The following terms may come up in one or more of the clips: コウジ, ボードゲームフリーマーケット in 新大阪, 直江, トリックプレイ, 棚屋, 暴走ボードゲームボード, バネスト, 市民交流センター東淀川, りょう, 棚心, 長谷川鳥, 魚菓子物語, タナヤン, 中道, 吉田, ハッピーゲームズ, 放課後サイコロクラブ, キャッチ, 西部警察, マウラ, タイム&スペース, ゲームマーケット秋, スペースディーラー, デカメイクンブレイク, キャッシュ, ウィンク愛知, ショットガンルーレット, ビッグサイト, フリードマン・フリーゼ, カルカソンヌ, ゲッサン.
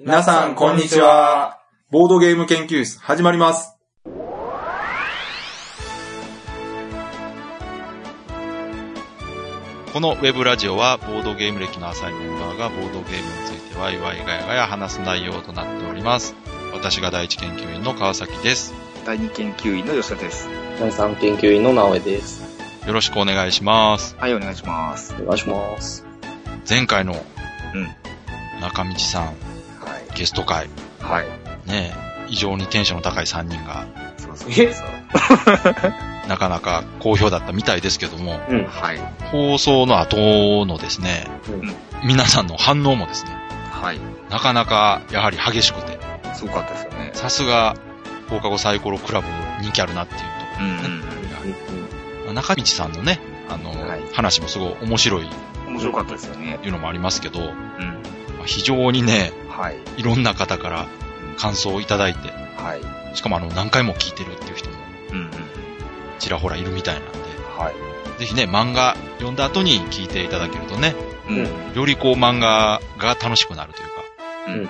皆さんこんにちは。ボードゲーム研究室始まります。このウェブラジオはボードゲーム歴の浅いメンバーがボードゲームについてワイワイガヤガヤ話す内容となっております。私が第1研究員の川崎です。第2研究員の吉田です。第3研究員の直江です。よろしくお願いします。はい、お願いします。お願いします。前回の中道さん、はい、ゲスト会、はいね、異常にテンションの高い3人がなかなか好評だったみたいですけども、うんはい、放送の後のですね、うん、皆さんの反応もですね、はい、なかなかやはり激しくてすごかったですよね。さすが放課後サイコロクラブ人気あるなっていうと、うんうん、中道さんのねはい、話もすごい面白かったですよねいうのもありますけど、うん非常にね、はい、いろんな方から感想をいただいて、はい、しかも何回も聞いてるっていう人も、うんうん、ちらほらいるみたいなんで、はい、ぜひね漫画読んだ後に聞いていただけるとね、うん、よりこう漫画が楽しくなるというか、うんうん、い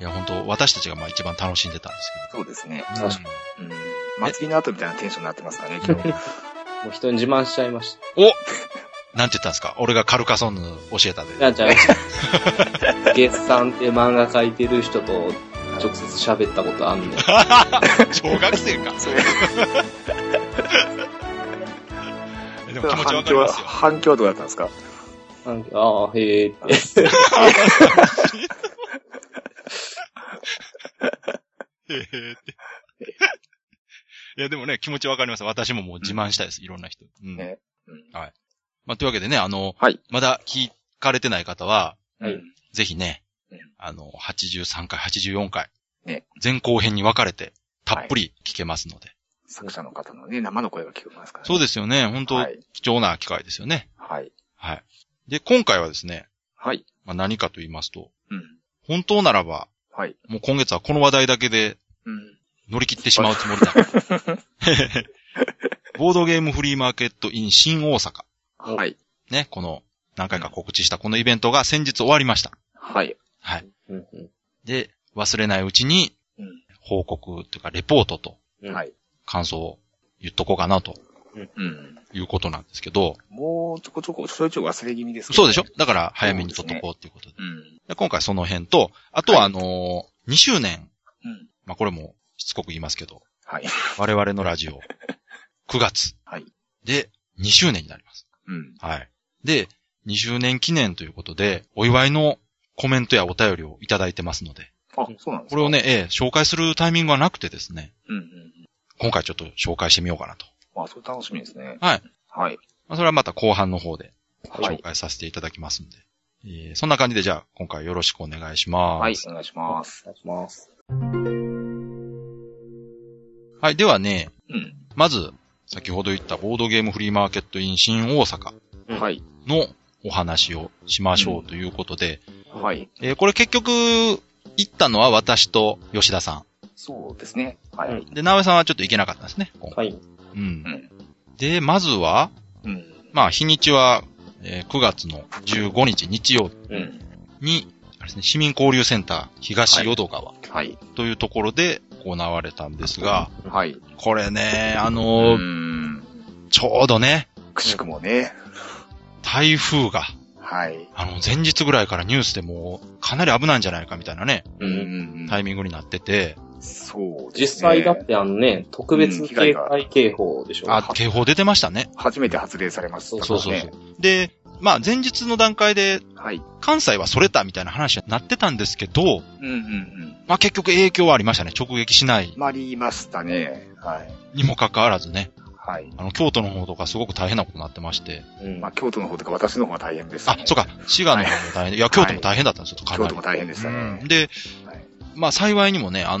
や本当私たちがまあ一番楽しんでたんですけど。そうですね、確かに、うん、祭りの後みたいなテンションになってますからね今日もう人に自慢しちゃいました。おなんて言ったんですか？俺がカルカソンヌ教えたで。じゃあじゃあ。ゲッサンって漫画描いてる人と直接喋ったことあんねん。小学生か。でも気持ちわかりますよ。反響はどうだったんですか？ああへえって。へえって。いやでもね気持ちわかります。私ももう自慢したいです。いろんな人。うんねうん、はい。まあ、というわけでね、はい、まだ聞かれてない方は、うん、ぜひね、83回、84回、ね、前後編に分かれて、たっぷり聞けますので。はい、作者の方のね、生の声が聞けますからね。そうですよね。本当、はい、貴重な機会ですよね。はい。はい。で、今回はですね、はい。まあ、何かと言いますと、うん、本当ならば、はい。もう今月はこの話題だけで、うん、乗り切ってしまうつもりだ。ボードゲームフリーマーケット in 新大阪。はい。ね、この、何回か告知したこのイベントが先日終わりました。はい。はい。うんうん、で、忘れないうちに、報告というか、レポートと、感想を言っとこうかなと、いうことなんですけど。もうちょこちょこ、ちょいちょい忘れ気味ですけどね。そうでしょ？だから、早めに取っとこうということで。で今回その辺と、あとは2周年。うん、まあ、これもしつこく言いますけど、はい。我々のラジオ、9月。はい。で、2周年になります。うん、はい。で、2周年記念ということで、お祝いのコメントやお便りをいただいてますので。あ、そうなんですか。これをね、紹介するタイミングはなくてですね。うんうん。今回ちょっと紹介してみようかなと。あ、それ楽しみですね。はい。はい。まあ、それはまた後半の方で紹介させていただきますんで。はい、そんな感じでじゃあ、今回よろしくお願いします。はい、お願いします。お願いします。はい、ではね、うん、まず、先ほど言ったボードゲームフリーマーケット in 新大阪のお話をしましょうということで、うんはいこれ結局行ったのは私と吉田さん。そうですね。はい。で、直江さんはちょっと行けなかったんですね。はい。うん。で、まずは、うん、まあ日にちは9月の15日日曜に、うんあれですね、市民交流センター東淀川というところで行われたんですが、はい、これね、ちょうどね、くしくもね、台風が、はい、前日ぐらいからニュースでもうかなり危ないんじゃないかみたいなね、うんタイミングになってて、そうですね、実際だってね、特別警戒警報でしょうか、警報出てましたね。初めて発令されましたね。そう。で、まあ前日の段階で、はい、関西はそれたみたいな話になってたんですけど、うんうんうん、まあ結局影響はありましたね。直撃しない。ありましたね。はい。にもかかわらずね。はい。京都の方とかすごく大変なことになってまして。うん、まあ京都の方とか私の方が大変です、ね。あ、そうか。滋賀の方も大変。はい、いや、京都も大変だったんですよ、はい。京都も大変でしたね。で、はい、まあ幸いにもね、うん、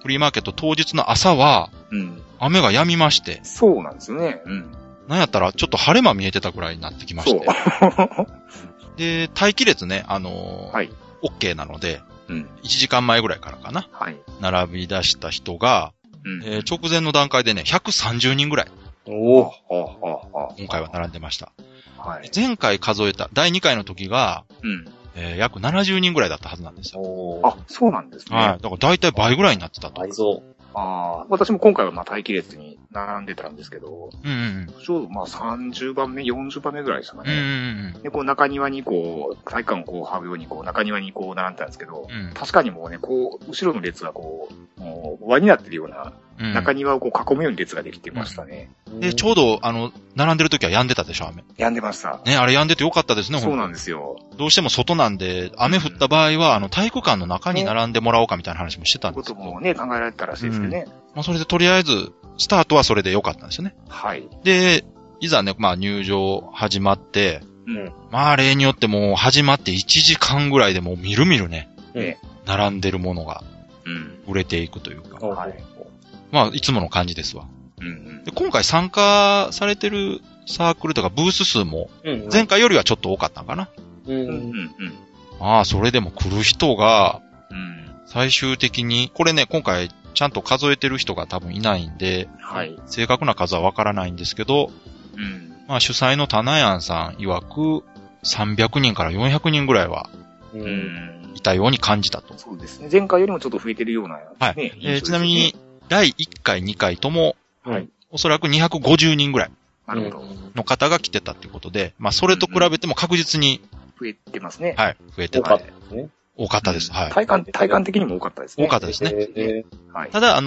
フリーマーケット当日の朝は、うん、雨が止みまして。そうなんですね。うん。なんやったら、ちょっと晴れ間見えてたくらいになってきまして。で、待機列ね、はい、OK なので、うん、1時間前ぐらいからかな。はい、並び出した人が、うん直前の段階でね、130人ぐらい。お今回は並んでました。はい、前回数えた、第2回の時が、うん約70人ぐらいだったはずなんですよ。あ、そうなんですね。はい。だから大体倍ぐらいになってたと。倍増。ああ、私も今回はまあ待機列に並んでたんですけど、うんうん、ちょうどまあ30番目、40番目ぐらいでしたかね。うんうん、で、こう中庭にこう、体育館をこう張るようにこう中庭にこう並んでたんですけど、うん、確かにもうね、こう、後ろの列がこう、もう輪になってるような、うん、中庭をこう囲むように列ができてましたね。うん、で、ちょうど並んでる時は止んでたでしょ、雨。止んでました。ね、あれ止んでてよかったですね、そうなんですよ。どうしても外なんで、雨降った場合は、体育館の中に並んでもらおうかみたいな話もしてたんですけど。こともね、考えられたらしいですけどね。うん、まあ、それでとりあえず、スタートはそれでよかったんですよね。はい。で、いざね、まあ入場始まって、うん、まあ例によってもう始まって1時間ぐらいでもうみるみるね、並んでるものが、売れていくというか。うん、はい。まあ、いつもの感じですわ、うんうんで。今回参加されてるサークルとかブース数も、前回よりはちょっと多かったんかな。うんうんうん、まあ、それでも来る人が、最終的に、これね、今回ちゃんと数えてる人が多分いないんで、はい、正確な数はわからないんですけど、うん、まあ主催のタナヤンさん曰く、300人から400人ぐらいは、いたように感じたと。そうですね。前回よりもちょっと増えてるような、ね。はい。ちなみに、第1回、2回とも、はい、おそらく250人ぐらいの方が来てたってことで、まあ、それと比べても確実に、増えてますね。はい、増えてた。多かったです。はい。体感的にも多かったですね。多かったですね。はい、ただ、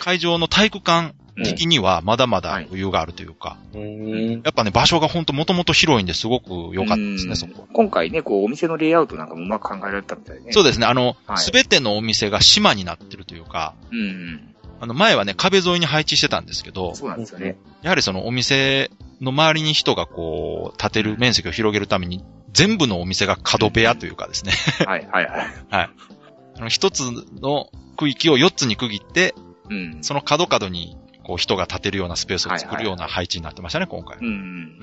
会場の体育館的にはまだまだ余裕があるというか、はい、やっぱね、場所がほんともともと広いんですごく良かったですね、そこ。今回ね、こう、お店のレイアウトなんかもうまく考えられたみたいね。そうですね、すべてのお店が島になってるというか、うん前はね、壁沿いに配置してたんですけど、そうなんですよね。やはりそのお店の周りに人がこう、建てる面積を広げるために、全部のお店が角部屋というかですね。はい、はい、はい。はい。一つの区域を四つに区切って、うん、その角々にこう人が建てるようなスペースを作るような配置になってましたね、今回。うん。う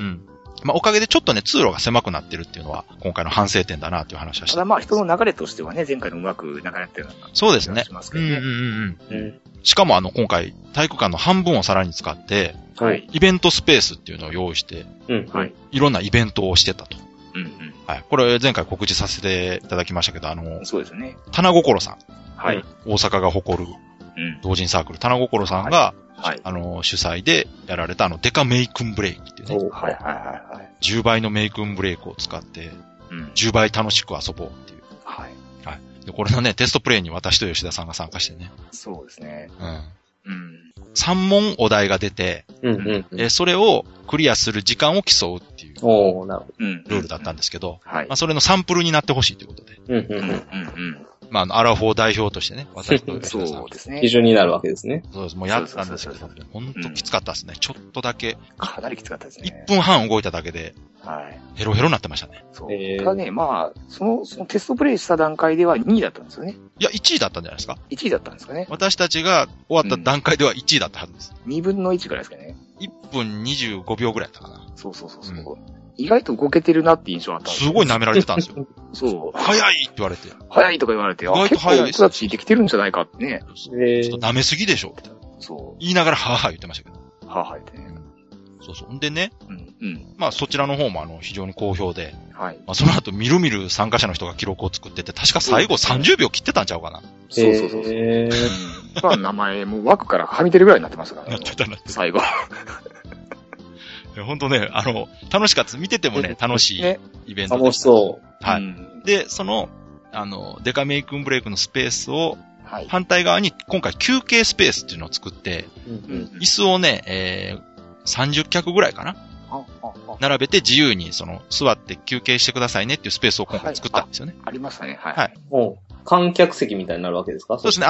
ん。まあ、おかげでちょっとね、通路が狭くなってるっていうのは、今回の反省点だな、という話はしてた。ただまあ、人の流れとしてはね、前回のうまく流れっていうのは、そうですね。しかも今回、体育館の半分をさらに使って、はい、イベントスペースっていうのを用意して、うんはい、いろんなイベントをしてたと。うんうんはい、これ前回告知させていただきましたけど、そうですね。棚心さん。はい、大阪が誇る、同人サークル、棚心さんが、はいはい、主催でやられたデカメイクンブレイクっていうね。はいはいはいはい。10倍のメイクンブレイクを使って、10倍楽しく遊ぼうっていう。はい。はい。で、これのね、テストプレイに私と吉田さんが参加してね。そうですね。うん。うん。3問お題が出て、それをクリアする時間を競うっていう、ルールだったんですけど、はい。まあ、それのサンプルになってほしいということで。うんうんうんうん。まあ、アラフォー代表としてね、私と吉田さん。そうですね。一緒になるわけですね。そうです。もうやったんですけど、ほんときつかったですね。ちょっとだけ。かなりきつかったですね。1分半動いただけで、ヘロヘロになってましたね。そう。ただね、まあ、そのテストプレイした段階では2位だったんですよね。いや、1位だったんじゃないですか。1位だったんですかね。私たちが終わった段階では1位だったはずです。2分の1くらいですかね。1分25秒くらいだったかな。そうそうそうそう。意外と動けてるなって印象あったんです。すごい舐められてたんですよ。そう。早いって言われて。早いとか言われて。意外と早い。結構僕たちできてるんじゃないかってね。ちょっと舐めすぎでしょ。そう。言いながらはぁはぁ言ってましたけど。はぁはぁ言ってね。そうそう。んでね。うん。うん。まあそちらの方も非常に好評で。はい。まあその後みるみる参加者の人が記録を作ってて、確か最後30秒切ってたんちゃうかな。そうそうそう。まあ名前も枠からはみ出るぐらいになってましたからね。なってたな。最後。ほんとね、楽しかった。見ててもね、楽しいイベントでした。楽しそう。はい。うん、で、その、デカメイクンブレイクのスペースを、はい、反対側に今回休憩スペースっていうのを作って、椅子をね、30脚ぐらいかな。並べて自由に、座って休憩してくださいねっていうスペースを今回作ったんですよね。はい、ありましたね。はい。はい、お観客席みたいになるわけですか？そうですね。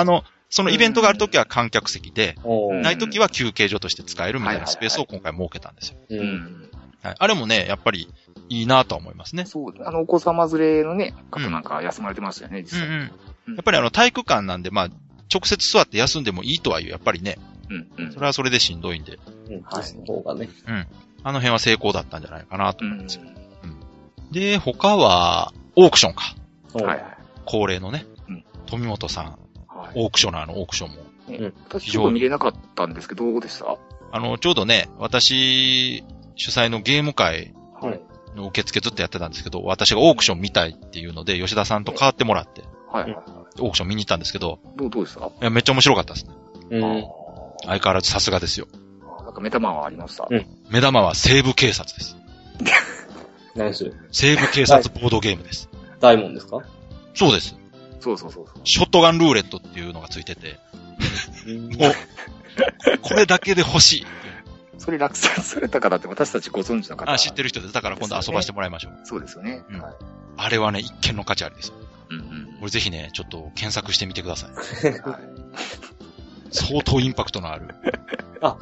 そのイベントがあるときは観客席で、ないときは休憩所として使えるみたいなスペースを今回設けたんですよ。あれもね、やっぱりいいなとは思いますね。そうです。お子様連れのね、方なんか休まれてましたよね、実際。やっぱり体育館なんで、まあ、直接座って休んでもいいとはいう、やっぱりね、それはそれでしんどいんで。その方がね。あの辺は成功だったんじゃないかなと思うんですよ。で、他は、オークションか。恒例のね、富本さん。オークションのオークションも。私ちょっと見れなかったんですけど、どうでした？ちょうどね、私、主催のゲーム会受付ずっとやってたんですけど、私がオークション見たいっていうので、吉田さんと代わってもらって、はい、オークション見に行ったんですけど、どうでした？いや、めっちゃ面白かったですね。相変わらずさすがですよ。なんか目玉はありました？目玉は西部警察です。何する？西部警察ボードゲームです。大門ですか？そうです。そう。ショットガンルーレットっていうのがついてて、もう、これだけで欲しい。それ落札されたからって私たちご存知の方。あ、知ってる人です。だから今度遊ばしてもらいましょう。そうですよね。うん、はい、あれはね、一見の価値ありです。これぜひね、ちょっと検索してみてください。はい、相当インパクトのある。あ、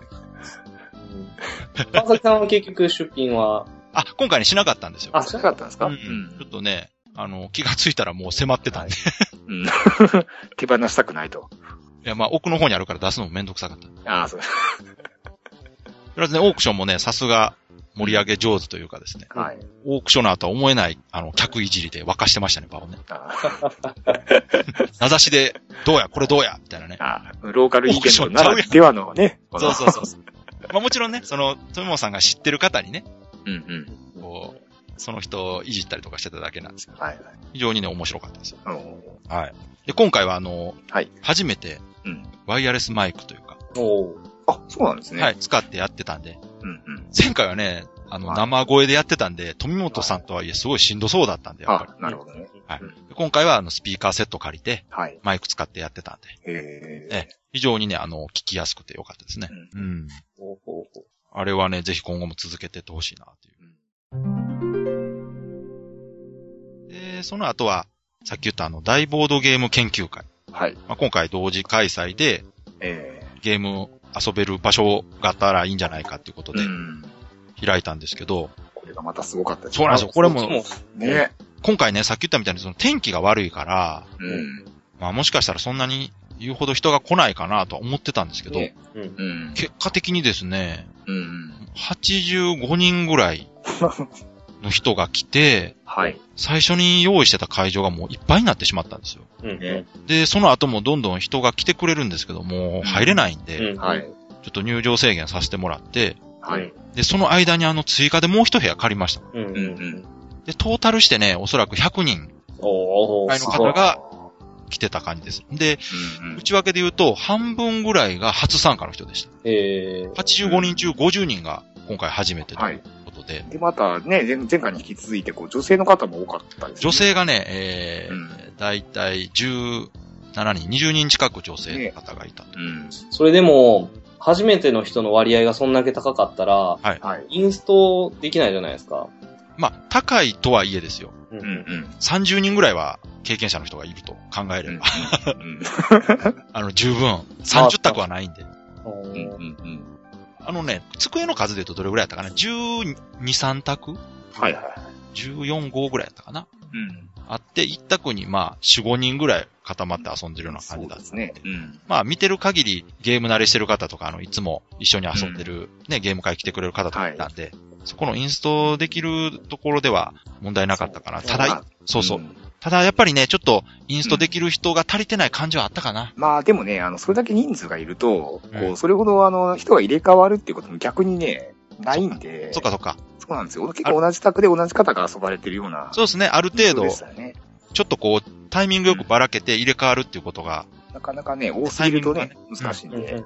川崎さんは結局出品は今回ね、しなかったんですよ。あ、しなかったんですか？ちょっとね、気がついたらもう迫ってたんで。手放したくないと。いや、まあ、奥の方にあるから出すのもめんどくさかった。ああ、そうです。とりあえずね、オークションもね、さすが盛り上げ上手というかですね。はい。オークションの後は思えない、客いじりで沸かしてましたね、場をね。名指しで、これどうやみたいなね。ローカルイベントならではのね。そう。まあもちろんね、富本さんが知ってる方にね、こう、その人をいじったりとかしてただけなんですけど、非常にね、面白かったですよ。はい。で、今回は初めて、ワイヤレスマイクというか、あ、そうなんですね。はい、使ってやってたんで、前回はね、生声でやってたんで、富本さんとはいえすごいしんどそうだったんで、やっぱり。なるほどね。はい。今回はスピーカーセット借りて、マイク使ってやってたんで、非常にね、聞きやすくてよかったですね。あれはね、ぜひ今後も続けてってほしいな、という。で、その後は、さっき言った大ボードゲーム研究会。はい。まあ、今回同時開催で、ゲーム遊べる場所があったらいいんじゃないかということで、開いたんですけど。これがまたすごかったですね。そうなんですよ。これも、ね。今回ね、さっき言ったみたいに天気が悪いから、まあもしかしたらそんなに言うほど人が来ないかなとは思ってたんですけど、結果的にですね、85人ぐらいの人が来て、最初に用意してた会場がもういっぱいになってしまったんですよ。で、その後もどんどん人が来てくれるんですけど、もう入れないんで、ちょっと入場制限させてもらって、で、その間に追加でもう一部屋借りました。で、トータルしてね、おそらく100人ぐらいの方が来てた感じです。で、内訳で言うと、半分ぐらいが初参加の人でした。85人中50人が今回初めてということで。で、またね、前回に引き続いて、女性の方も多かったですね。女性がね、だいたい17人、20人近く女性の方がいたと。それでも、初めての人の割合がそんだけ高かったら、インストできないじゃないですか。まあ、高いとはいえですよ。30人ぐらいは経験者の人がいると考えれば。十分。30択はないんで。ね、机の数で言うとどれぐらいだったかな ?12、3択14、5ぐらいだったかなあって、1択にまあ、4、5人ぐらい固まって遊んでるような感じだった。そうですね。まあ、見てる限りゲーム慣れしてる方とか、いつも一緒に遊んでる、ね、ゲーム会来てくれる方とかいたんで、そこのインストできるところでは問題なかったかな。ただ、ただやっぱりね、ちょっとインストできる人が足りてない感じはあったかな。まあでもね、それだけ人数がいると、それほど人が入れ替わるっていうことも逆にね、ないんで。そっか。そうなんですよ。結構同じ卓で同じ方が遊ばれてるような。そうですね、ある程度。ちょっとタイミングよくばらけて入れ替わるっていうことが。なかなかね、多すぎるとね、難しいんで。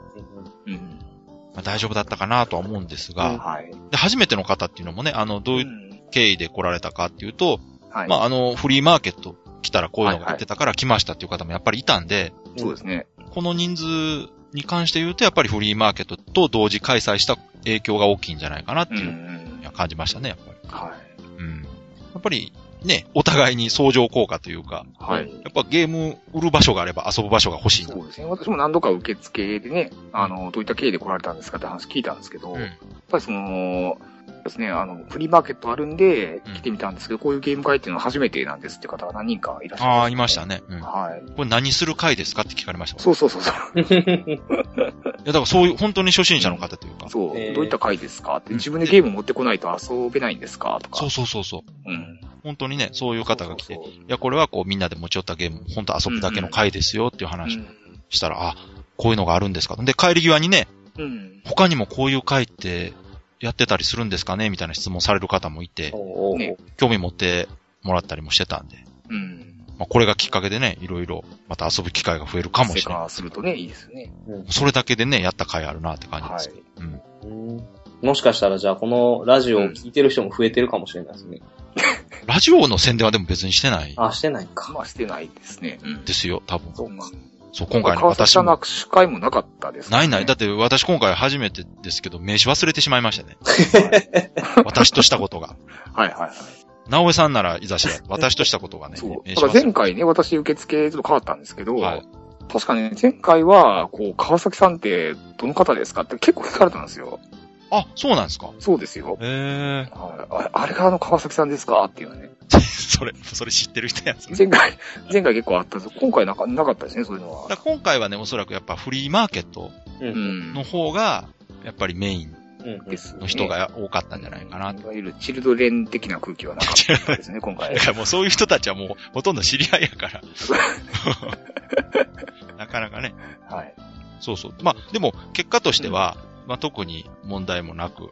大丈夫だったかなとは思うんですが、で、初めての方っていうのもね、どういう経緯で来られたかっていうと、まあ、フリーマーケット来たらこういうのが売ってたから来ましたっていう方もやっぱりいたんで、そうですね。この人数に関して言うと、やっぱりフリーマーケットと同時開催した影響が大きいんじゃないかなっていう感じましたね、やっぱり。やっぱりね、お互いに相乗効果というか、やっぱゲーム売る場所があれば遊ぶ場所が欲しい。そうですね。私も何度か受付でね、どういった経緯で来られたんですかって話聞いたんですけど、やっぱりですね、フリーマーケットあるんで来てみたんですけど、こういうゲーム会っていうのは初めてなんですって方が何人かいらっしゃいましたね。ああ、いましたね。これ何する会ですかって聞かれました。そう。いや、だからそういう、本当に初心者の方というか。そう。どういった会ですかって、自分でゲーム持ってこないと遊べないんですかとか。そう。本当にね、そういう方が来て、いや、これはみんなで持ち寄ったゲーム、本当遊ぶだけの会ですよっていう話したら、あ、こういうのがあるんですか。で、帰り際にね、他にもこういう会って、やってたりするんですかねみたいな質問される方もいて、興味持ってもらったりもしてたんで。うん。まあ、これがきっかけでね、いろいろまた遊ぶ機会が増えるかもしれない。するとね、いいですね。それだけでね、やった甲斐あるなって感じです。はい、うん。もしかしたらじゃあこのラジオを聞いてる人も増えてるかもしれないですね。ラジオの宣伝はでも別にしてない。あ、してないか。まあしてないですね。うん、ですよ、多分。そうか。そう、今回の私も。川崎さんの握手会もなかったですね。ないない。だって私今回初めてですけど、名刺忘れてしまいましたね。はい、私としたことが。はいはいはい。直江さんならいざしら、私としたことがね。そう。だから前回ね、私受付ちょっと変わったんですけど、はい、確かね、前回は、こう、川崎さんってどの方ですかって結構聞かれたんですよ。あ、そうなんですか。そうですよ。へえ。あれが川崎さんですかっていうね。それ知ってる人やつ、ね。前回結構あったんです。今回なかったですね、そういうのは。だ今回はね、おそらくやっぱフリーマーケットの方が、やっぱりメインの人が多かったんじゃないかな。いわゆるチルドレン的な空気はなかったですね、今回。だからもうそういう人たちはもうほとんど知り合いやから。なかなかね。はい。そうそう。まあ、でも結果としては、まあ、特に問題もなく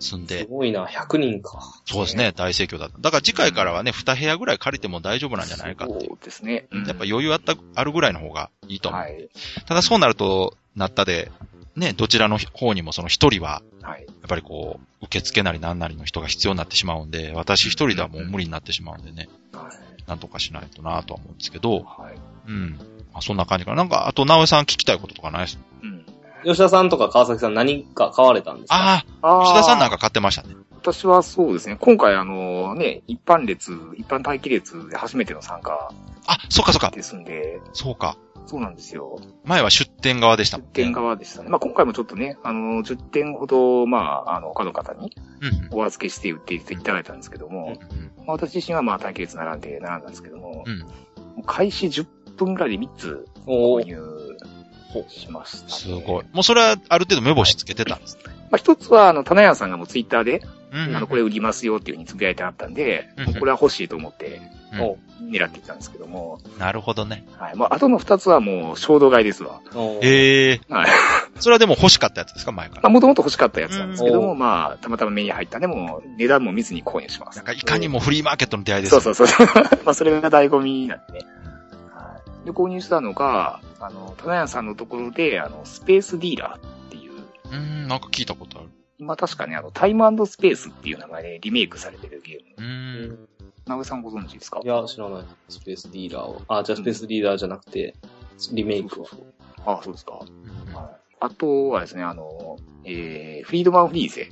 済んで、うん、すごいな、100人か。そうですね、大盛況だった。だから次回からはね、2部屋ぐらい借りても大丈夫なんじゃないかっていう。そうですね。うん、やっぱ余裕あるぐらいの方がいいと思う。はい、ただそうなると、なったで、ね、どちらの方にもその一人は、やっぱりこう、受付なり何なりの人が必要になってしまうんで、私一人ではもう無理になってしまうんでね、はい、なんとかしないとなぁとは思うんですけど、はい、うん。まあ、そんな感じかな。なんか、あと、直江さん聞きたいこととかないですか？うん。吉田さんとか川崎さん何か買われたんですか？ああ、吉田さんなんか買ってましたね。私はそうですね。今回ね、一般待機列で初めての参加。あ、そっかそっか。ですんで。そうか。そうなんですよ。前は出店側でしたもんね。出店側でしたね。まあ、今回もちょっとね、10点ほど、まあ、他の方にお預けして売っていただいたんですけども、まあ、私自身はまあ、待機列並んだんですけども、開始10分ぐらいで3つ購入。しましたね。すごい。もうそれはある程度目星つけてたんですね。まあ一つは棚屋さんがもうツイッターで、これ売りますよっていう風につぶやいてあったんで、もうこれは欲しいと思って、狙っていったんですけども。なるほどね。はい。まああとの二つはもう衝動買いですわ。ええ。はい。それはでも欲しかったやつですか、前から。まあもともと欲しかったやつなんですけども、まあたまたま目に入ったんで、もう値段も見ずに購入します。なんかいかにもフリーマーケットの出会いですね。そうそうそう。まあそれが醍醐味なんでね。で、購入したのが、棚屋さんのところで、スペースディーラーっていう。なんか聞いたことある。今確かね、タイム&スペースっていう名前でリメイクされてるゲーム。直江さんご存知ですか？いや、知らない。スペースディーラーを。あ、じゃあスペースディーラーじゃなくて、リメイクを。あ、そうですか。あとはですね、フリードマン・フリーゼ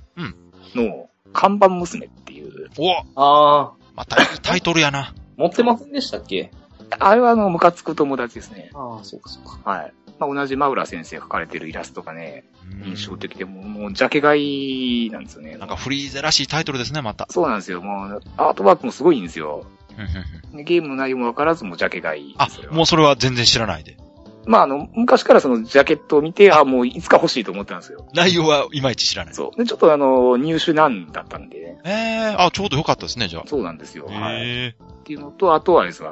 の看板娘っていう。またタイトルやな。持ってませんでしたっけ？あれはムカつく友達ですね。ああ、そうかそうか。はい。まあ、同じマウラ先生が描かれてるイラストがね、印象的で、もうジャケ買いなんですよね。なんかフリーゼらしいタイトルですね、また。そうなんですよ。もう、アートワークもすごいんですよ。ゲームの内容もわからず、もうジャケ買い。あ、もうそれは全然知らないで。まあ、昔からそのジャケットを見て、あ、もういつか欲しいと思ってたんですよ。内容はいまいち知らない。そう。で、ちょっと入手難だったんでね。あ、ちょうど良かったですね、じゃあ。そうなんですよ。はい。っていうのと、あとはですね、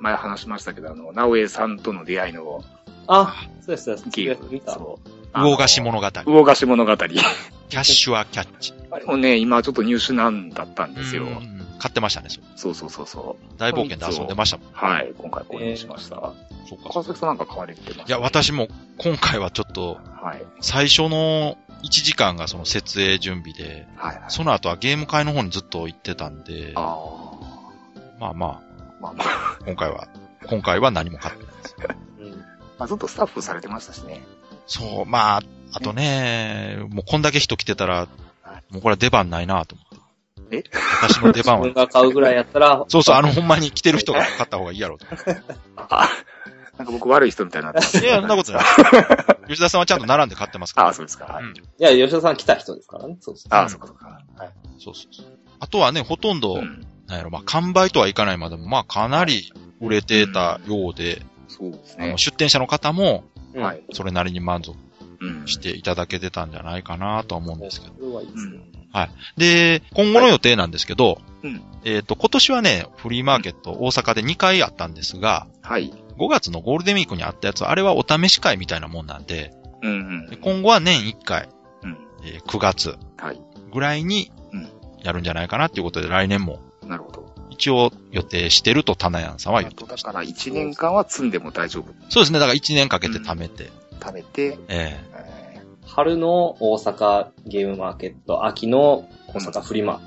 前話しましたけど、直江さんとの出会いの。あ、そうです、そうです。ゲーム。魚菓子物語。魚菓子物語。キャッシュはキャッチ。あれもね、今ちょっと入手難だったんですよ。買ってましたね、そう。大冒険で遊んでましたもん。はい、今回購入しました。そうか。川崎さんなんか買われてます、ね、いや、私も今回はちょっと、最初の1時間がその設営準備で、その後はゲーム会の方にずっと行ってたんで、まあ、今回は何も買ってないです。まあ、ずっとスタッフされてましたしね。そう、まあ、あとね、もうこんだけ人来てたら、もうこれは出番ないなと思って。私の出番は。自分が買うぐらいやったら。そう、ほんまに来てる人が買った方がいいやろうと。あ、なんか僕悪い人みたいになって。いや、そんなことない。吉田さんはちゃんと並んで買ってますから。あ、そうですか。いや、吉田さん来た人ですからね。そうです。あ、そうかそうか。はい。そう。あとはね、ほとんど、なんやろ、まあ、完売とはいかないまでも、まあ、かなり売れてたようで、そうですね。出店者の方も、それなりに満足していただけてたんじゃないかなとは思うんですけど。それはいいですね。はい。で、今後の予定なんですけど、今年はね、フリーマーケット大阪で2回あったんですが、5月のゴールデンウィークにあったやつ、あれはお試し会みたいなもんなんで、今後は年1回、9月ぐらいにやるんじゃないかなっていうことで、来年も一応予定してるとタナヤンさんは言ってました。だから1年間は積んでも大丈夫。そうですね。だから1年かけて貯めて、春の大阪ゲームマーケット、秋の大阪フリマ、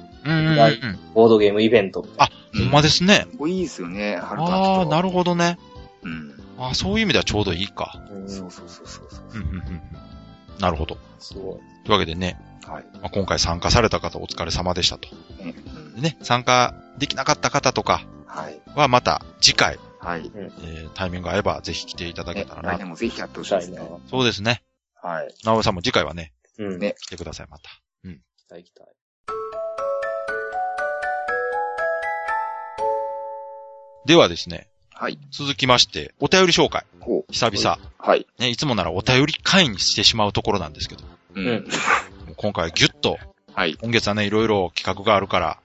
ボードゲームイベント。あ、ほんまですね。いいですよね。春と秋と。ああ、なるほどね。うん。あ、そういう意味ではちょうどいいか。そうそうそうそうそう。うんうんうん。なるほど。すごい。というわけでね、はい。まあ、今回参加された方お疲れ様でしたと。でね、参加できなかった方とかはまた次回、はい。タイミング合えばぜひ来ていただけたらな。来年もぜひやってほしいですね。そうですね。はい。直江さんも次回はね、ね、来てくださいまた。うん。行きたい行きたい。ではですね。はい。続きまして、お便り紹介。久々。はい。ね、いつもならお便り会にしてしまうところなんですけど。うん。今回ギュッと。はい。今月はね、いろいろ企画があるから、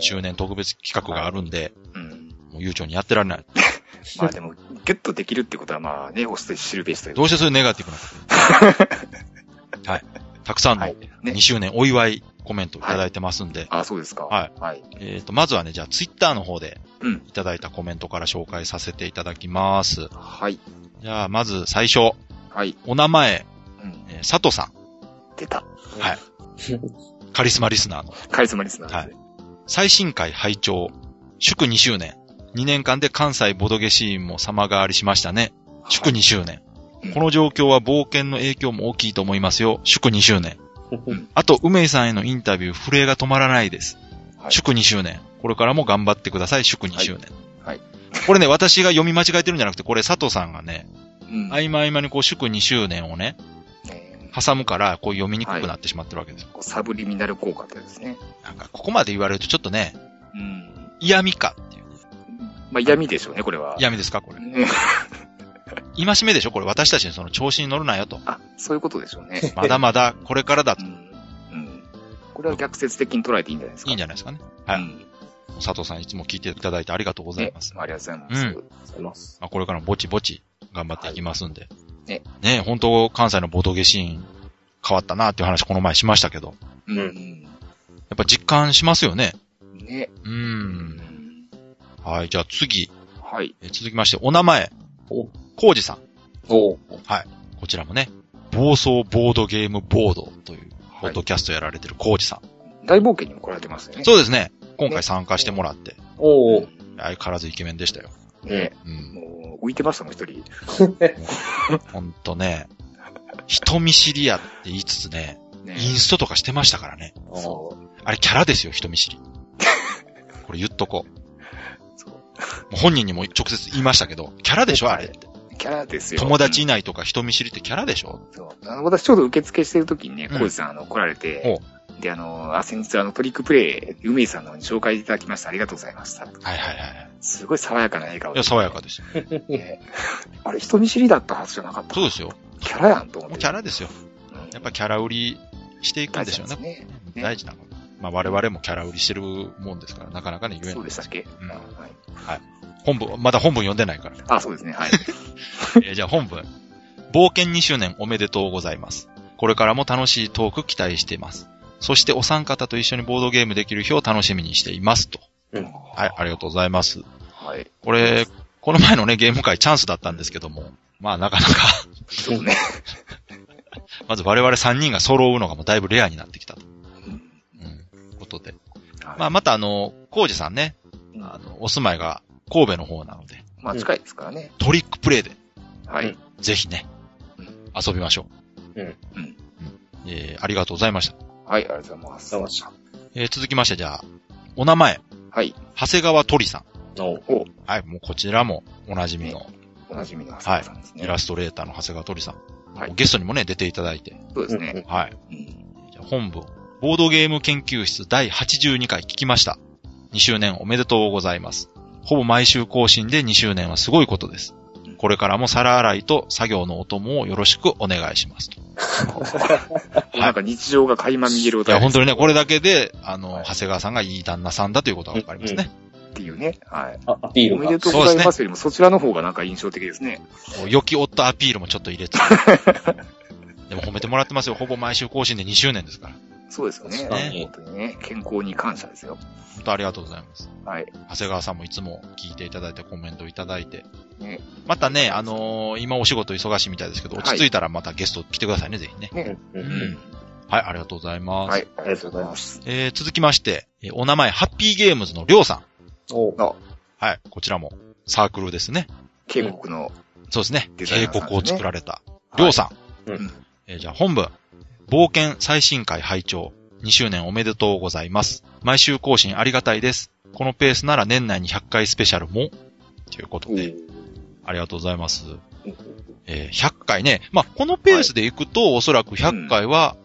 周年特別企画があるんで、もう悠長にやってられない。まあでも、ギュッとできるってことはまあね、おして知るべしという。どうしてそういうネガティブな。はい。たくさんの2周年お祝いコメントいただいてますんで。あ、そうですか。はい。まずはね、じゃあツイッターの方でいただいたコメントから紹介させていただきます。はい。じゃあまず最初。はい。お名前、佐藤さん。出た。はい。カリスマリスナーの。カリスマリスナー。はい。最新回拝聴。祝2周年。2年間で関西ボドゲシーンも様変わりしましたね。祝2周年。この状況は冒険の影響も大きいと思いますよ。祝2周年。あと、梅井さんへのインタビュー、震えが止まらないです。祝2周年。これからも頑張ってください。祝2周年。はい。これね、私が読み間違えてるんじゃなくて、これ佐藤さんがね、合間合間にこう、祝2周年をね、挟むから、こう読みにくくなってしまってるわけですよ。サブリミナル効果ってですね。なんか、ここまで言われるとちょっとね、嫌味かっていう。まあ、嫌味でしょうね、これは。嫌味ですか、これ。今しめでしょこれ、私たちにその調子に乗るなよと。あ、そういうことでしょうね。まだまだこれからだと。うん。これは逆説的に捉えていいんじゃないですか。いいんじゃないですかね。はい。佐藤さんいつも聞いていただいてありがとうございます。ありがとうございます。これからもぼちぼち頑張っていきますんで。ね。本当関西のボドゲシーン変わったなっていう話この前しましたけど。うん。やっぱ実感しますよね。ね。はい、じゃあ次。はい。続きまして、お名前。コウジさん。はい。こちらもね、暴走ボードゲームボードという、ポッドキャストやられてるコウジさん。大冒険にも来られてますね。そうですね。今回参加してもらって。相変わらずイケメンでしたよ。ねえ。もう、浮いてましたもん、一人。ほんとね、人見知りやって言いつつね、インストとかしてましたからね。あれキャラですよ、人見知り。これ言っとこう。本人にも直接言いましたけど、キャラでしょあれって。キャラですよ。友達いないとか人見知りってキャラでしょ、そう。私ちょうど受付してる時にね、コウジさん来られて、で、先日トリックプレイ、梅井さんの方に紹介いただきました。ありがとうございました。はい。すごい爽やかな笑顔で、ね。いや、爽やかですよ、ね。あれ人見知りだったはずじゃなかった。そうですよ。キャラやんと思って。もうキャラですよ。やっぱキャラ売りしていくんでしょうね。ね、大事なこと。まあ我々もキャラ売りしてるもんですから、なかなかね、言えない。そうでしたっけ、はい。本文、まだ本文読んでないから。あ、そうですね、はい。じゃあ本文。冒険2周年おめでとうございます。これからも楽しいトーク期待しています。そしてお三方と一緒にボードゲームできる日を楽しみにしていますと。はい、ありがとうございます。はい。これ、この前のね、ゲーム会チャンスだったんですけども、まあなかなか。そうね。まず我々3人が揃うのがもうだいぶレアになってきたと。で、まあまたコウジさんね、お住まいが神戸の方なので、まあ近いですからね。トリックプレイで、はい、ぜひね、遊びましょう。ありがとうございました。はい、ありがとうございます。続きましてじゃあお名前、はい、長谷川鳥さん、はい、もうこちらもおなじみの長谷川さんですね。イラストレーターの長谷川鳥さん、ゲストにもね出ていただいて、そうですね、はい、じゃあ本部。ボードゲーム研究室第82回聞きました。2周年おめでとうございます。ほぼ毎週更新で2周年はすごいことです。これからも皿洗いと作業のお供をよろしくお願いします。はい、なんか日常が垣間見えるお便りですね。いや本当にね、これだけで、長谷川さんがいい旦那さんだということがわかりますね。っていうね。はい。アピール。おめでとうございますよりもそちらの方がなんか印象的ですね。良き夫アピールもちょっと入れて。でも褒めてもらってますよ。ほぼ毎週更新で2周年ですから。そうですよね。本当にね、健康に感謝ですよ。本当ありがとうございます。はい。長谷川さんもいつも聞いていただいてコメントいただいて。ね、またね、今お仕事忙しいみたいですけど、落ち着いたらまたゲスト来てくださいね、ぜひね。ね、うん。はい、ありがとうございます。はい、ありがとうございます。続きまして、お名前、ハッピーゲームズのりょうさん。おー。はい、こちらもサークルですね。渓谷の、うん。そうですね。渓谷を作られたりょうさん。はい、うん。じゃあ本文。冒険最新回拝聴2周年おめでとうございます。毎週更新ありがたいです。このペースなら年内に100回スペシャルもということで、ありがとうございます。100回ね。まあ、このペースで行くと、はい、おそらく100回は、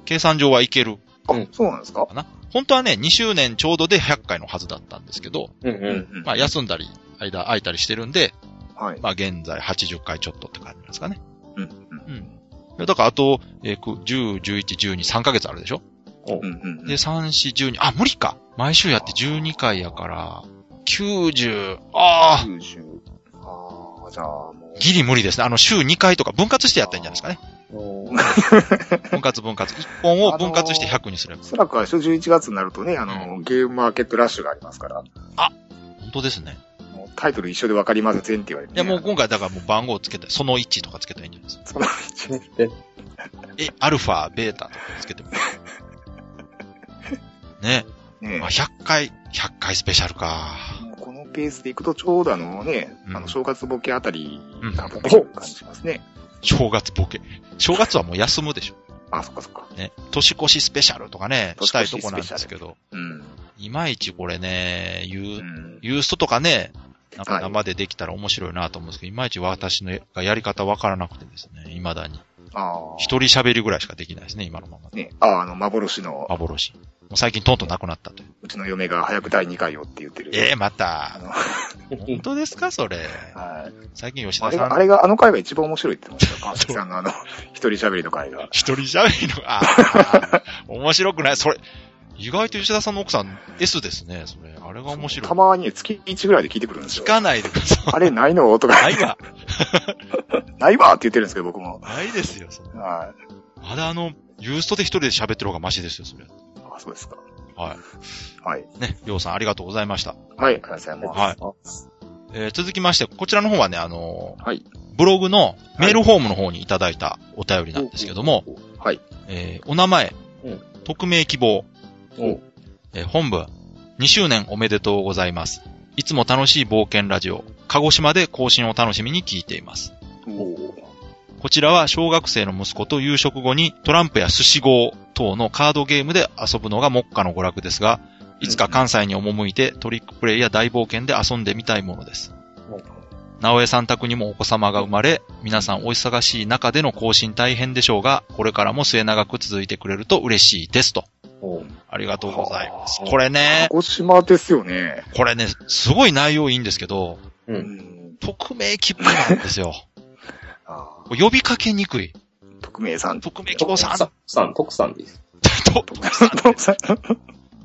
うん、計算上はいける。あ、そうなんですか？本当はね、2周年ちょうどで100回のはずだったんですけど、うんうんうん、まあ、休んだり、間空いたりしてるんで、はい、まあ、現在80回ちょっとって感じですかね。うんうんうんだから、あと、10、11、12、3ヶ月あるでしょ、うんうんうん、で、3、4、12、あ、無理か毎週やって12回やから、90、あー !90。あー、じゃあもう。ギリ無理ですね。週2回とか分割してやったんじゃないですかね。分割。1本を分割して100にすれば。おそらくは11月になるとね、ゲームマーケットラッシュがありますから。あ、本当ですね。タイトル一緒で分かりませんって言われて、ね。いやもう今回だからもう番号つけて、その1とかつけたらいいんじゃないですか。その1って。アルファ、ベータとかつけてもね。ねえ。まあ、100回スペシャルか。このペースでいくとちょうどね、正月ボケあたりがぶってくる感じしますね、うん。正月ボケ。正月はもう休むでしょ。あ、そっかそっか。ね。年越しスペシャルとかね、したいとこなんですけど。うん。いまいちこれね、ユーストとかね、なんか生でできたら面白いなと思うんですけど、はい、いまいち私のやり方わからなくてですね、未だに。一人喋りぐらいしかできないですね、今のままで。ね、幻の。幻。もう最近トントンなくなったという。うちの嫁が早く第2回をって言ってる。また。本当ですか、それ。はい。最近吉田さん。あれが、あの回が一番面白いって言ってました。川崎さんの一人喋りの回が。一人喋りの、面白くないそれ。意外と吉田さんの奥さん S ですね、それ。あれが面白い。たまに月1ぐらいで聞いてくるんですよ。聞かないでください。あれないのとか。ないわ。ないわって言ってるんですけど、僕も。ないですよ、それ。はい。まだユーストで一人で喋ってる方がマシですよ、それ。あ、そうですか。はい。はい。ね、りょうさんありがとうございました。はい、ありがとうございます。はい。続きまして、こちらの方はね、はい、ブログのメールフォームの方にいただいたお便りなんですけども、はい。お名前、匿名希望。お本部2周年おめでとうございます。いつも楽しい冒険ラジオ鹿児島で更新を楽しみに聞いています。こちらは小学生の息子と夕食後にトランプや寿司号等のカードゲームで遊ぶのが目下の娯楽ですが、いつか関西に赴いてトリックプレイや大冒険で遊んでみたいものです。直江さん宅にもお子様が生まれ、皆さんお忙しい中での更新大変でしょうが、これからも末長く続いてくれると嬉しいですと。ありがとうございます。これね。鹿児島ですよね。これね、すごい内容いいんですけど、うん、匿名希望なんですよ。呼びかけにくい。匿名さん。匿名希望さん。徳さんです。徳さん。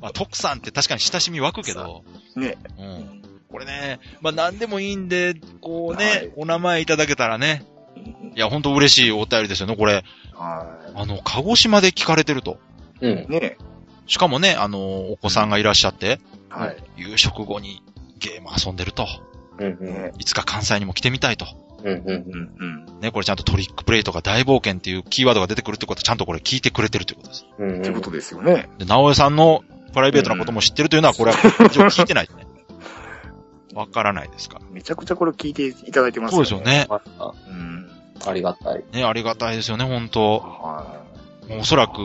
まあ、徳さんって確かに親しみ湧くけど。ね。うん。これね、まあ何でもいいんで、こうね、はい、お名前いただけたらね。いや、ほんと嬉しいお便りですよね、これ。はい。鹿児島で聞かれてると。うん。ね。しかもね、お子さんがいらっしゃって、はい、夕食後にゲーム遊んでると、うんうん、いつか関西にも来てみたいと、うんうんうんうん、ね、これちゃんとトリックプレイとか大冒険っていうキーワードが出てくるってことはちゃんとこれ聞いてくれてるということです。ということですよね。で、直江さんのプライベートなことも知ってるというのはこれは一応聞いてないですね。わからないですから。めちゃくちゃこれ聞いていただいてますよね。そうですよね。うん、ありがたい。ね、ありがたいですよね、本当。はい。おそらく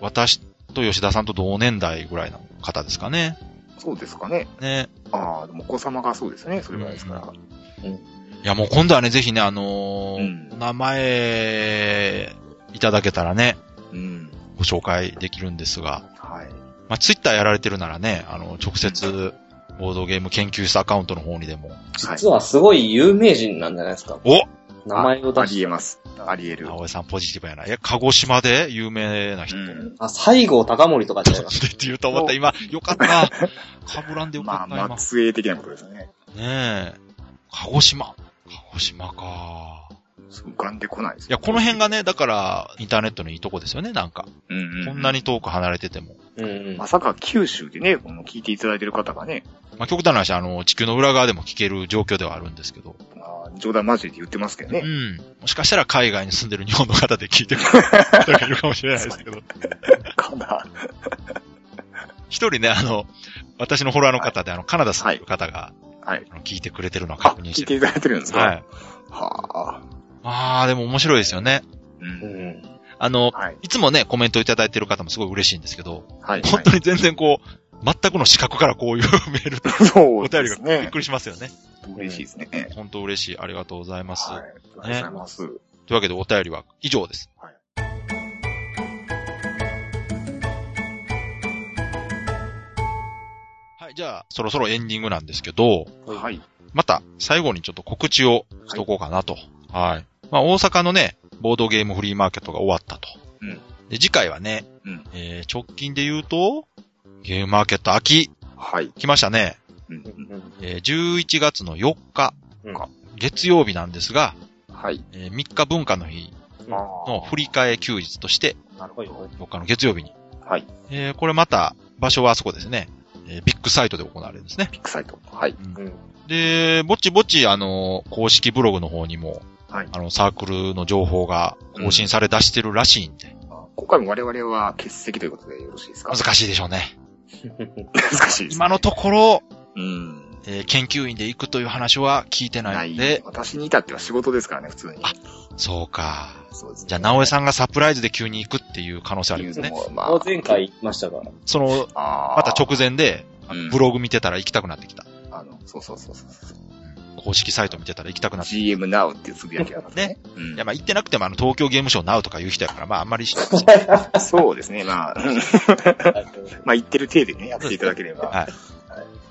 私と吉田さんと同年代ぐらいの方ですかね。そうですかね。ね。ああ、でもお子様がそうですね。それぐらいですから。うん、いや、もう今度はね、ぜひね、うん、名前いただけたらね、うん、ご紹介できるんですが。はい。まあ、ツイッターやられてるならね、直接、ボードゲーム研究室アカウントの方にでも。実はすごい有名人なんじゃないですか。お名前を出して。ありえます。ありえる。直江さんポジティブやな。鹿児島で有名な人。うん、西郷隆盛とかじゃないですか。って言うと思った。今、よかった。かぶらんでよかった。まあ、末裔的なことですね。ねえ。鹿児島か。浮かんでこないです、ね。いや、この辺がね、だから、インターネットのいいとこですよね、なんか。うんうん、こんなに遠く離れてても。うん、まさか九州でね、この聞いていただいてる方がね。まあ、極端な話、地球の裏側でも聞ける状況ではあるんですけど。まあ、冗談交じりで言ってますけどね。うん。もしかしたら海外に住んでる日本の方で聞いてくれる人がいるかもしれないですけど。かな。一人ね、私のフォロワーの方で、カナダ住んでる方が、はい、聞いてくれてるのは確認してる。聞いていただいてるんですか？はい。はあ。まあ、でも面白いですよね。うん。はい、いつもね、コメントいただいてる方もすごい嬉しいんですけど、はい、本当に全然こう、全くの視角からこういうメールとお便りがびっくりしますよね。嬉しいですね。本当嬉しい。ありがとうございます。はい、ありがとうございます。ね、というわけでお便りは以上です。はい、じゃあ、そろそろエンディングなんですけど、はい。また、最後にちょっと告知をしとこうかなと。はい。はい、まあ、大阪のね、ボードゲームフリーマーケットが終わったと。うん。で、次回はね、うん、直近で言うと、ゲームマーケット秋。はい。来ましたね。うん。11月の4日、うん、月曜日なんですが、はい。3日文化の日の振り替え休日として、4日の月曜日に。はい。これまた、場所はあそこですね。ビッグサイトで行われるんですね。ビッグサイト。はい。うん、で、ぼちぼち、公式ブログの方にも、はい、サークルの情報が更新され出してるらしいんで。うん、今回も我々は欠席ということでよろしいですか？難しいでしょうね。難しいです、ね。今のところ、うん、研究員で行くという話は聞いてないんで。私に至っては仕事ですからね、普通に。あ、そうか。そうですね。じゃあ、直江さんがサプライズで急に行くっていう可能性ありますね。まあ、前回行きましたから。その、また直前で、ブログ見てたら行きたくなってきた。そう。公式サイト見てたら行きたくなってきた。GM Now っていうつぶやきがあるんですね。うん。いや、まあ行ってなくても東京ゲームショー Now とか言う人やから、まああんまりそうですね、まあ。まあ行ってる体でね、やっていただければ。はい。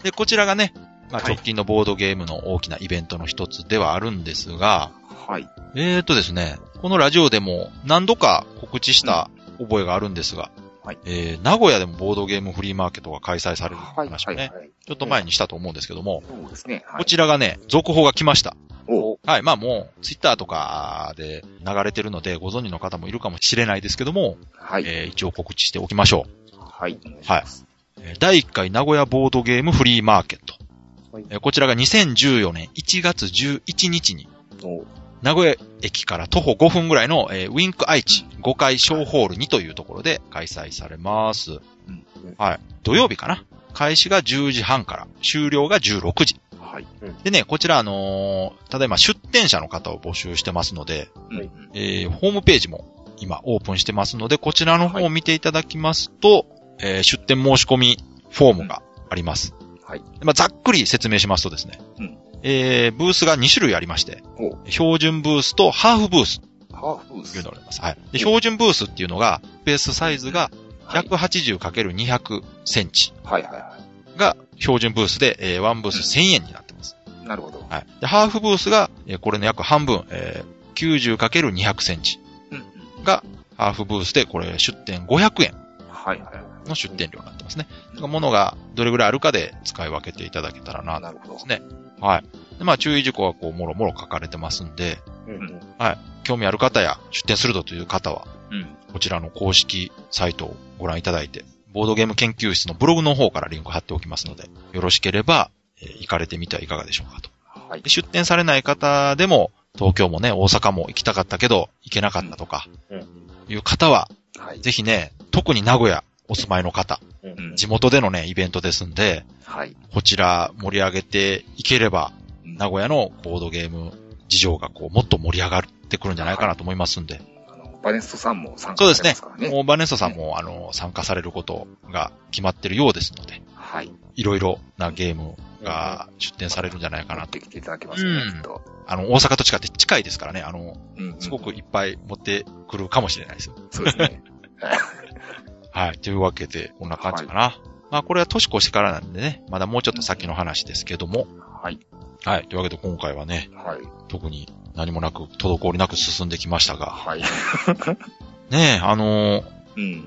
で、こちらがね、まあ直近のボードゲームの大きなイベントの一つではあるんですが、はい。ですね、このラジオでも何度か告知した覚えがあるんですが、はい。名古屋でもボードゲームフリーマーケットが開催される話をね、はい、ちょっと前にしたと思うんですけども、そうですね。はい、こちらがね、続報が来ました。お、はい、まあもう、ツイッターとかで流れてるのでご存知の方もいるかもしれないですけども、はい。一応告知しておきましょう。はい。はい。第1回名古屋ボードゲームフリーマーケット。こちらが2014年1月11日に、名古屋駅から徒歩5分ぐらいのウィンク愛知5階小ホール2というところで開催されます。うん、はい。土曜日かな。開始が10時半から、終了が16時。はい。でね、こちらただいま出店者の方を募集してますので、はい、ホームページも今オープンしてますので、こちらの方を見ていただきますと、出店申し込みフォームがあります。うん、はい。まあ、ざっくり説明しますとですね。うん。ブースが2種類ありまして、標準ブースとハーフブース。ハーフブース。いうのがあります。はい。で、標準ブースっていうのが、スペースサイズが 180×200 センチ。はいはいはい。が、標準ブースで、1ブース1000円になってます。うん、なるほど。はい。で、ハーフブースが、これの約半分、90×200 センチ。うん。が、ハーフブースで、これ、出店500円。はいはい。の出店料になってますね。物がどれぐらいあるかで使い分けていただけたらなと思いますね。はい。で、まあ注意事項はこうもろもろ書かれてますんで、うん、はい。興味ある方や出店するぞという方は、うん、こちらの公式サイトをご覧いただいて、ボードゲーム研究室のブログの方からリンク貼っておきますので、よろしければ、行かれてみてはいかがでしょうかと。はい。で、出店されない方でも、東京もね、大阪も行きたかったけど行けなかったとか、いう方は、はい、ぜひね、特に名古屋お住まいの方、うん、地元でのね、イベントですんで、はい、こちら盛り上げていければ、名古屋のボードゲーム事情がこう、もっと盛り上がってくるんじゃないかなと思いますんで。はい、バネストさんも参加されますからね。そうですね。もうバネストさんも、参加されることが決まってるようですので、はい。いろいろなゲームが出展されるんじゃないかなと。持ってきていただけますね、きっと。大阪と違って近いですからね、すごくいっぱい持ってくるかもしれないですよ。そうですね。はい。というわけで、こんな感じかな。はい、まあ、これは年越してからなんでね、まだもうちょっと先の話ですけども。はい。はい。というわけで、今回はね、はい、特に何もなく、滞りなく進んできましたが。はい。ねえ、うん、9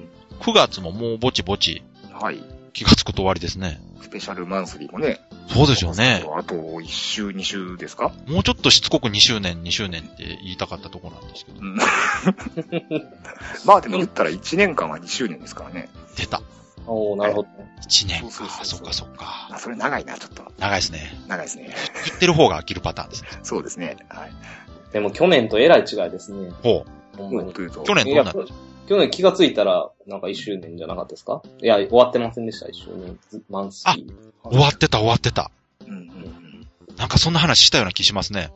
月ももうぼちぼち。はい。気がつくと終わりですね。スペシャルマンスリーもね、そうですよね。あと1週2週ですか？もうちょっとしつこく2周年って言いたかったとこなんですけど。まあでも言ったら1年間は2周年ですからね。出た。おー、なるほど。1年か。そっか。それ長いな、ちょっと。長いですね。言ってる方が飽きるパターンですね。そうですね。はい。でも去年とえらい違いですね。ほう。ほんまに。去年どうなった？去年気がついたら、なんか1周年じゃなかったですか？いや、終わってませんでした、1周年。マンスリー。あ、終わってた。うん。なんかそんな話したような気しますね。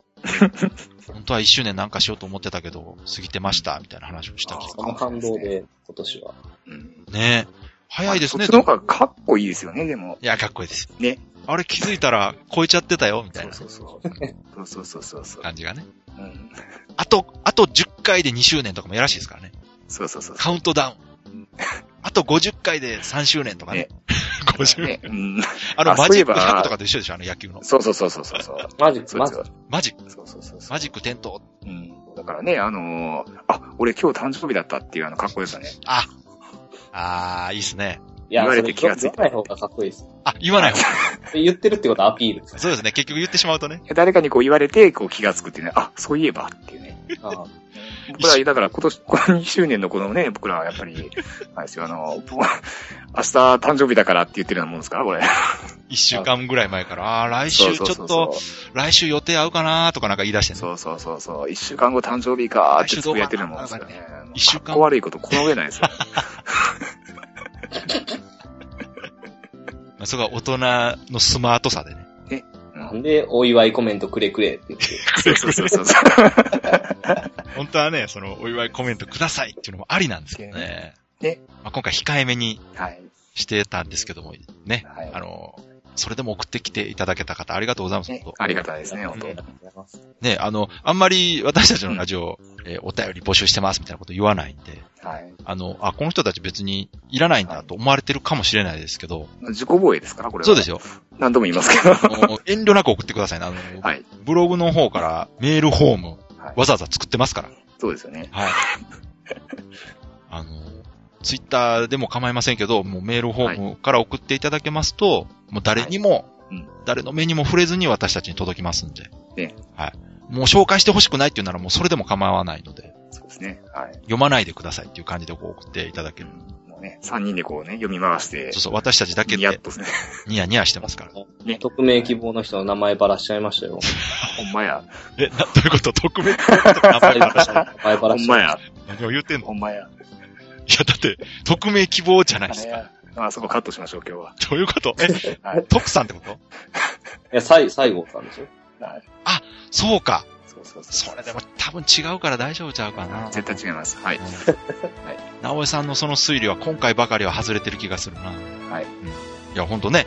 本当は1周年なんかしようと思ってたけど、過ぎてました、みたいな話をした気がします。その感動で、今年は。うん。ねえ。早いですね。そっちの方がかっこいいですよね、でも。いや、かっこいいです。ね。あれ気づいたら超えちゃってたよ、みたいな。そう。感じがね。うん。あと10回で2周年とかもやらしいですからね。そう。カウントダウン。あと50回で3周年とかね。50。うん。マジック100とかと一緒でしょ、野球の。そう。マジック。そう。マジック点灯。うん。だからね、俺今日誕生日だったっていうかっこよさね。いいっすね。言われて気がついた。言わない方がかっこいいです。言わない方が。言ってるってことはアピールですね。そうですね。結局言ってしまうとね。誰かにこう言われて、こう気がつくっていうね。そういえばっていうね。僕ら、だから今年、この2周年のこのね、僕らはやっぱり、あれですよ、明日誕生日だからって言ってるようなもんですから、これ。1週間ぐらい前から、来週ちょっと、来週予定合うかなーとかなんか言い出してる。そう。1週間後誕生日かーってつぶやってるようなもんですからね。1週間。かっこ悪いこと、この上ないですよ。まあ、そこは大人のスマートさでね。なんで、お祝いコメントくれくれって言って。そう。本当はね、その、お祝いコメントくださいっていうのもありなんですけどね。ね。まあ、今回控えめにしてたんですけども、ね。はい、それでも送ってきていただけた方、ありがとうございます。ね、ありがたいですね、本当に。ね、あんまり私たちのラジオ、お便り募集してますみたいなこと言わないんで、はい、この人たち別にいらないんだと思われてるかもしれないですけど、自己防衛ですからこれは。そうですよ。何度も言いますけど。遠慮なく送ってくださいね。はい、ブログの方からメールフォーム、はい、わざわざ作ってますから。そうですよね。はい。ツイッターでも構いませんけど、もうメールフォームから送っていただけますと、はい、もう誰にも、はい、誰の目にも触れずに私たちに届きますんで。ね。はい。もう紹介してほしくないっていうならもうそれでも構わないので。そうですね。はい。読まないでくださいっていう感じでこう送っていただける。もうね、3人でこうね、読み回して。そう、私たちだけで。ニヤッとですね。ニヤニヤしてますから。ね。匿名希望の人の名前ばらしちゃいましたよ。ほんまや。どういうこと？匿名希望の人の名前ばらしちゃいました。ほんまや。何を言ってんの？ほんまや。いや、だって、匿名希望じゃないですか。そこカットしましょう、今日は。どういうこと？徳さんってこと？いや、西郷さんでしょ？そうか。そう。それでも多分違うから大丈夫ちゃうかな。絶対違います。はい。直江さんのその推理は今回ばかりは外れてる気がするな。はい。いや、ほんとね、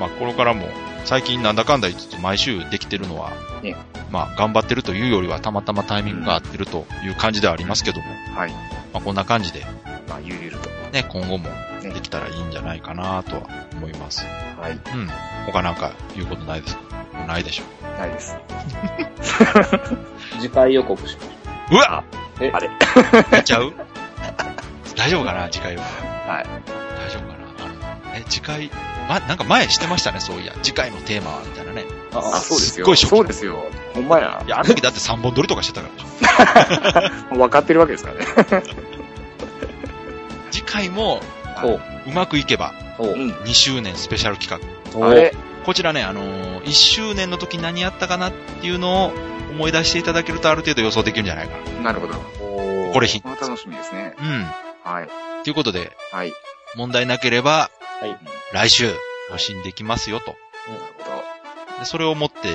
まあ、これからも、最近なんだかんだ言って毎週できてるのは、まあ、頑張ってるというよりは、たまたまタイミングが合ってるという感じではありますけども。はい。まあ、こんな感じで、まあ、ゆるゆると。ね、今後もできたらいいんじゃないかなとは思います。はい。うん。他なんか言うことないですか？ないでしょ。ないです。次回予告します。うわ！あれ。やっちゃう？大丈夫かな次回予告。はい。大丈夫かな次回、なんか前してましたね、そういや。次回のテーマは、みたいなね。そうですよ。すごいショック。そうですよ。ほんまや。いや、あの時だって3本撮りとかしてたからでしょ。もう分かってるわけですからね。次回も、うまくいけば、2周年スペシャル企画。あれこちらね、1周年の時何やったかなっていうのを思い出していただけるとある程度予想できるんじゃないかな。なるほど。これ楽しみですね。うん。はい。ということで、はい。問題なければ、はい。来週、更新できますよと。なるほど。で、それをもって、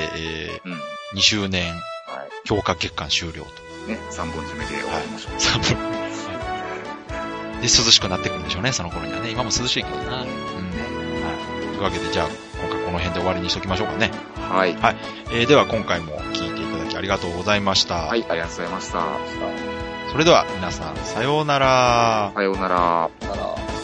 2周年、強化月間終了と。ね、3本締めで終わりましょう。3本。で、涼しくなってくるんでしょうね、その頃にはね。今も涼しいけどな。うん。はい。というわけで、じゃあ、今回この辺で終わりにしときましょうかね。はい。はい。では今回も聞いていただきありがとうございました。はい、ありがとうございました。それでは皆さん、さようなら。さようなら。